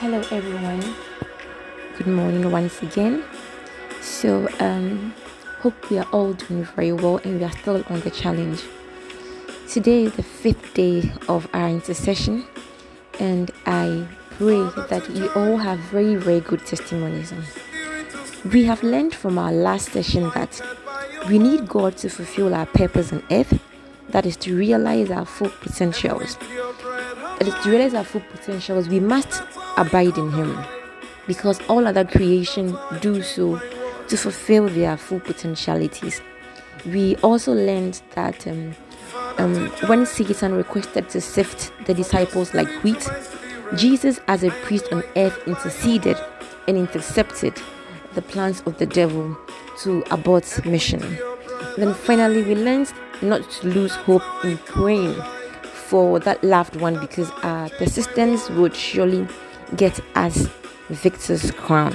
Hello everyone, good morning once again. Hope we are all doing very well and we are still on the challenge. Today is the 5th day of our intercession, and I pray that you all have very, very good testimonies. We have learned from our last session that we need God to fulfill our purpose on earth, that is to realize our full potentials. We must abide in Him, because all other creation do so to fulfill their full potentialities. We also learned that when Satan requested to sift the disciples like wheat, Jesus as a priest on earth interceded and intercepted the plans of the devil to abort mission. Then finally, we learned not to lose hope in praying for that loved one, because our persistence would surely get us victor's crown.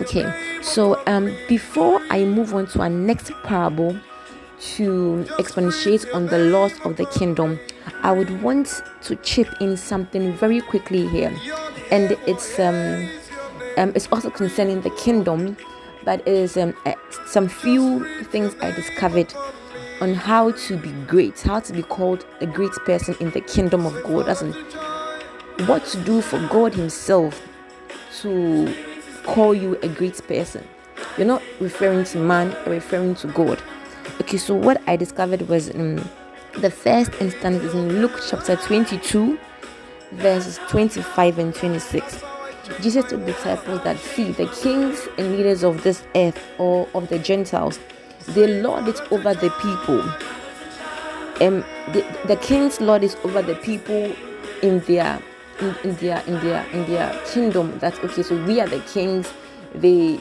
Okay, so before I move on to our next parable to expatiate on the loss of the kingdom, I would want to chip in something very quickly here, and it's also concerning the kingdom, but it is some few things I discovered on how to be great, how to be called a great person in the kingdom of God, as in what to do for God Himself to call you a great person. You're not referring to man, you're referring to God. Okay, so what I discovered was the first instance is in Luke chapter 22, verses 25 and 26. Jesus told the disciples that, see, the kings and leaders of this earth, or of the Gentiles, they lord it over the people. The kings lord it over the people in their kingdom. That's okay. So we are the kings. They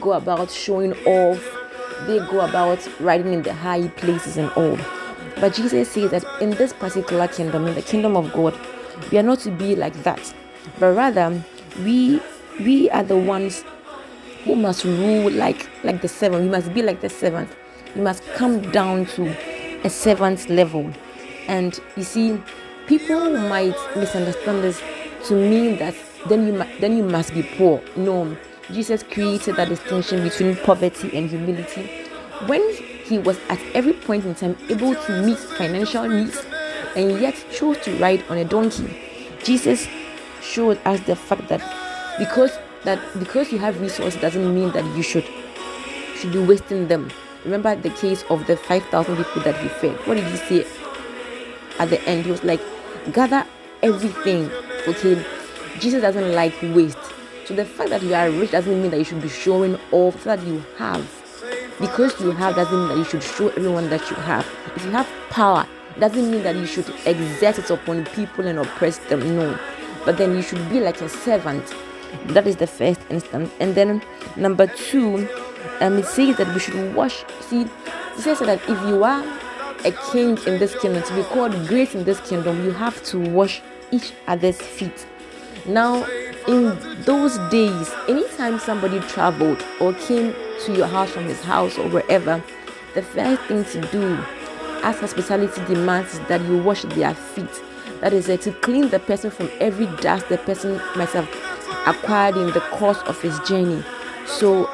go about showing off. They go about riding in the high places and all. But Jesus says that in this particular kingdom, in the kingdom of God, we are not to be like that, but rather we are the ones who must rule like the servant. You must be like the servant. You must come down to a servant's level. And you see, people might misunderstand this to mean that then you must be poor. No, Jesus created that distinction between poverty and humility. When He was at every point in time able to meet financial needs and yet chose to ride on a donkey, Jesus showed us the fact that because you have resources doesn't mean that you should be wasting them. Remember the case of the 5,000 people that He fed. What did He say at the end? He was like, gather everything. Okay, Jesus doesn't like waste. So the fact that you are rich doesn't mean that you should be showing off that you have. Because you have doesn't mean that you should show everyone that you have. If you have power, doesn't mean that you should exert it upon people and oppress them. No, but then you should be like a servant. That is the first instance. And then number two, it says that we should wash. See, it says that if you are a king in this kingdom, to be called great in this kingdom, you have to wash each other's feet. Now, in those days, anytime somebody traveled or came to your house from his house or wherever, the first thing to do, as hospitality demands, is that you wash their feet. That is to clean the person from every dust the person might have acquired in the course of his journey. So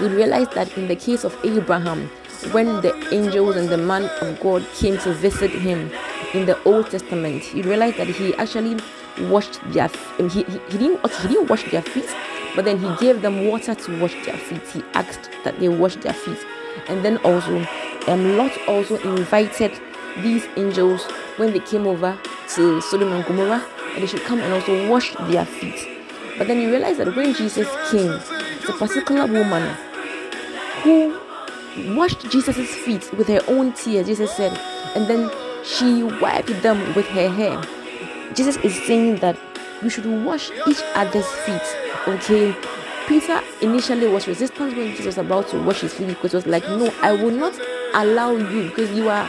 we realize that in the case of Abraham, when the angels and the man of God came to visit him in the Old Testament, you realize that he actually washed their he didn't wash their feet, but then he gave them water to wash their feet. He asked that they wash their feet. And then also Lot also invited these angels when they came over to Sodom and Gomorrah, and they should come and also wash their feet. But then you realize that when Jesus came, the particular woman who washed Jesus' feet with her own tears, Jesus said, and then she wiped them with her hair. Jesus is saying that we should wash each other's feet. Okay, Peter initially was resistant when Jesus was about to wash his feet, because he was like, no, I will not allow you, because you're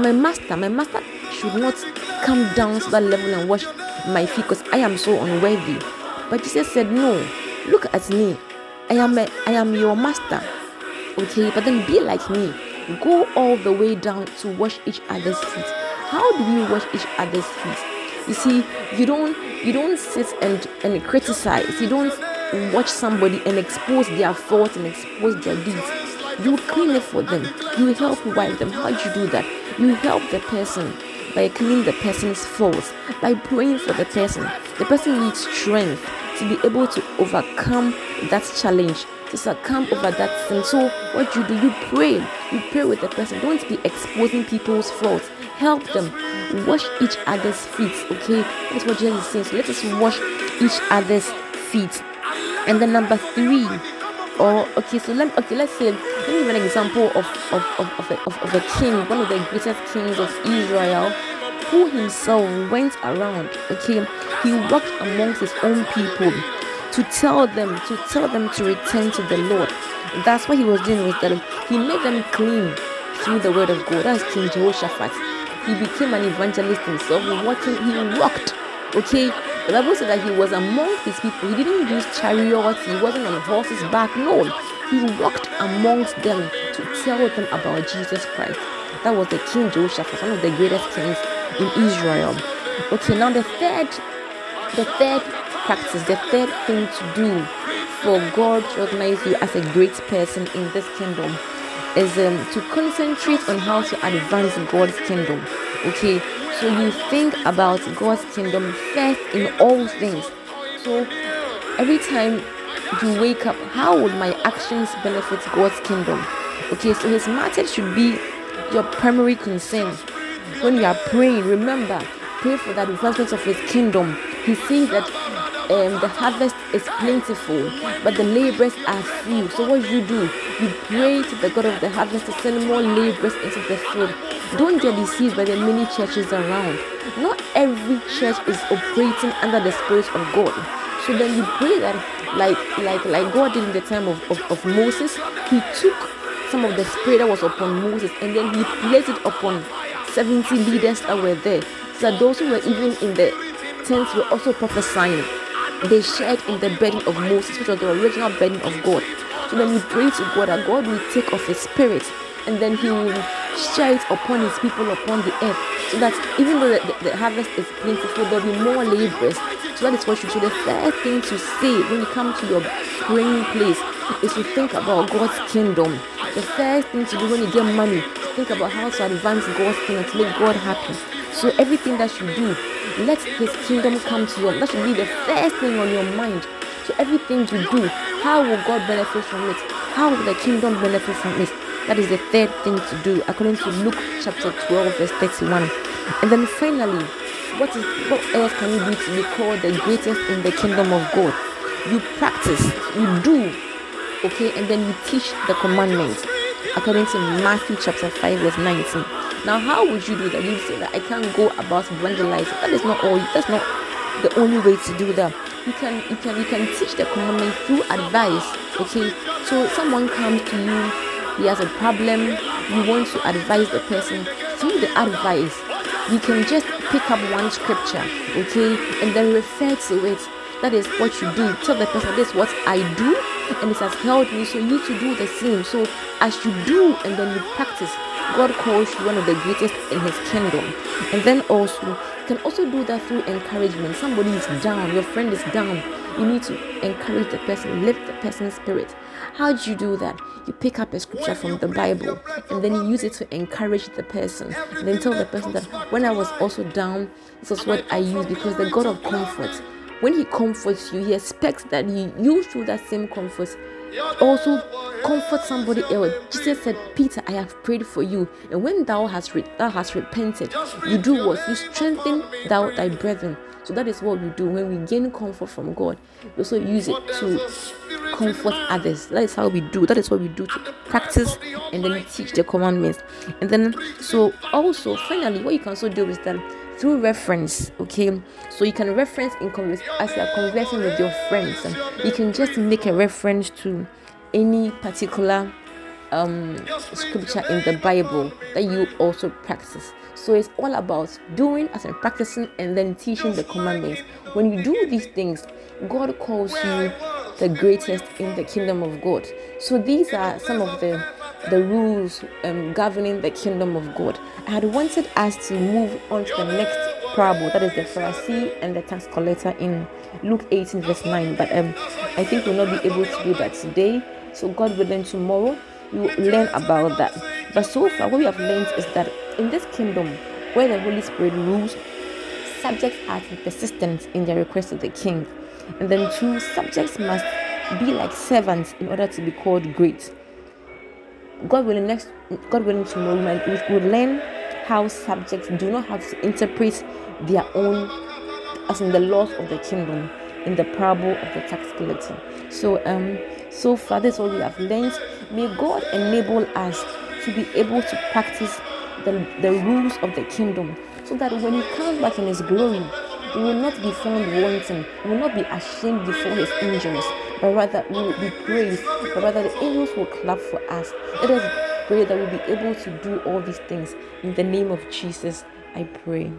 my master. My master should not come down to that level and wash my feet, because I am so unworthy. But Jesus said, no, look at me. I am your master. Okay, but then be like me. Go all the way down to wash each other's feet. How do we wash each other's feet? You see, you don't sit and criticize. You don't watch somebody and expose their faults and expose their deeds. You clean it for them. You help wipe them. How do you do that? You help the person by cleaning the person's faults, by praying for the person. The person needs strength to be able to overcome that challenge, to succumb over that sin. So what you do, you pray. You pray with the person. Don't be exposing people's faults. Help them. Wash each other's feet, okay? That's what Jesus is saying. So let us wash each other's feet. And then number three, let me give an example of a king, one of the greatest kings of Israel, who himself went around, okay? He walked amongst his own people to tell them to return to the Lord. That's what he was doing, was that he made them clean through the word of God. That's King Jehoshaphat. He became an evangelist himself. He walked, okay? The Bible said that he was amongst his people. He didn't use chariots. He wasn't on horses back. No, he walked amongst them to tell them about Jesus Christ. That was the King Jehoshaphat, one of the greatest kings in Israel. Okay, now the third practice, the third thing to do for God to recognize you as a great person in this kingdom is to concentrate on how to advance God's kingdom. Okay. So you think about God's kingdom first in all things. So every time you wake up, how would my actions benefit God's kingdom? Okay, so his matter should be your primary concern. When you are praying, remember, pray for that advancement of his kingdom. He says that the harvest is plentiful, but the laborers are few. So what do? You pray to the God of the harvest to send more laborers into the field. Don't get deceived by the many churches around. Not every church is operating under the Spirit of God. So then you pray that, like God did in the time of Moses, he took some of the Spirit that was upon Moses and then he placed it upon 70 leaders that were there. So that those who were even in the tents were also prophesying. They shared in the burden of Moses, which was the original burden of God. So then you pray to God that God will take off his Spirit and then he will share it upon his people upon the earth, so that even though the harvest is plentiful, there will be more laborers. So that is what you should do. The first thing to say when you come to your praying place is to think about God's kingdom. The first thing to do when you get money, think about how to advance God's kingdom, to make God happy. So everything that you do, let his kingdom come to you. That should be the first thing on your mind. So everything you do, how will God benefit from it? How will the kingdom benefit from it? That is the third thing to do, according to Luke chapter 12, verse 31. And then finally, what else can you do to be called the greatest in the kingdom of God? You practice, you do, okay, and then you teach the commandments, according to Matthew chapter 5, verse 19. Now, how would you do that? You say that I can't go about evangelizing. That is not all. That's not the only way to do that. You can teach the commandments through advice, okay. So someone comes to you. He has a problem, you want to advise the person. Through the advice, you can just pick up one scripture, okay, and then refer to it. That is what you do. Tell the person, this is what I do, and it has helped me, so you need to do the same. So as you do, and then you practice, God calls you one of the greatest in his kingdom. And then also, you can also do that through encouragement. Somebody is down, your friend is down. You need to encourage the person, lift the person's spirit. How do you do that? You pick up a scripture from the Bible and then you use it to encourage the person. And then tell the person that when I was also down, this is what I used, because the God of comfort, when he comforts you, he expects that you through that same comfort also comfort somebody else. Jesus said, Peter, I have prayed for you, and when thou hast repented, you do what? You strengthen thou thy brethren. So that is what we do when we gain comfort from God. We also use it to comfort others. That is how we do. That is what we do, to practice and then teach the commandments. And then, so also, finally, what you can also do is that through reference, okay? So you can reference in as you are conversing with your friends. And you can just make a reference to any particular scripture in the Bible that you also practice. So it's all about doing as in practicing, and then teaching the commandments. When you do these things, God calls you the greatest in the kingdom of God. So these are some of the rules governing the kingdom of God. I had wanted us to move on to the next parable, that is the Pharisee and the tax collector in Luke 18 verse 9. But I think we'll not be able to do that today. So God willing, tomorrow we will learn about that. But so far what we have learned is that in this kingdom where the Holy Spirit rules, subjects are persistent in their request of the king. And then two, subjects must be like servants in order to be called great. God willing, tomorrow we will learn how subjects do not have to interpret their own, as in the laws of the kingdom, in the parable of the tax collector. So so far this is what we have learned. May God enable us to be able to practice the rules of the kingdom, so that when He comes back in His glory, we will not be found wanting, we will not be ashamed before His angels, but rather we will be praised, but rather the angels will clap for us. Let us pray that we'll be able to do all these things. In the name of Jesus, I pray.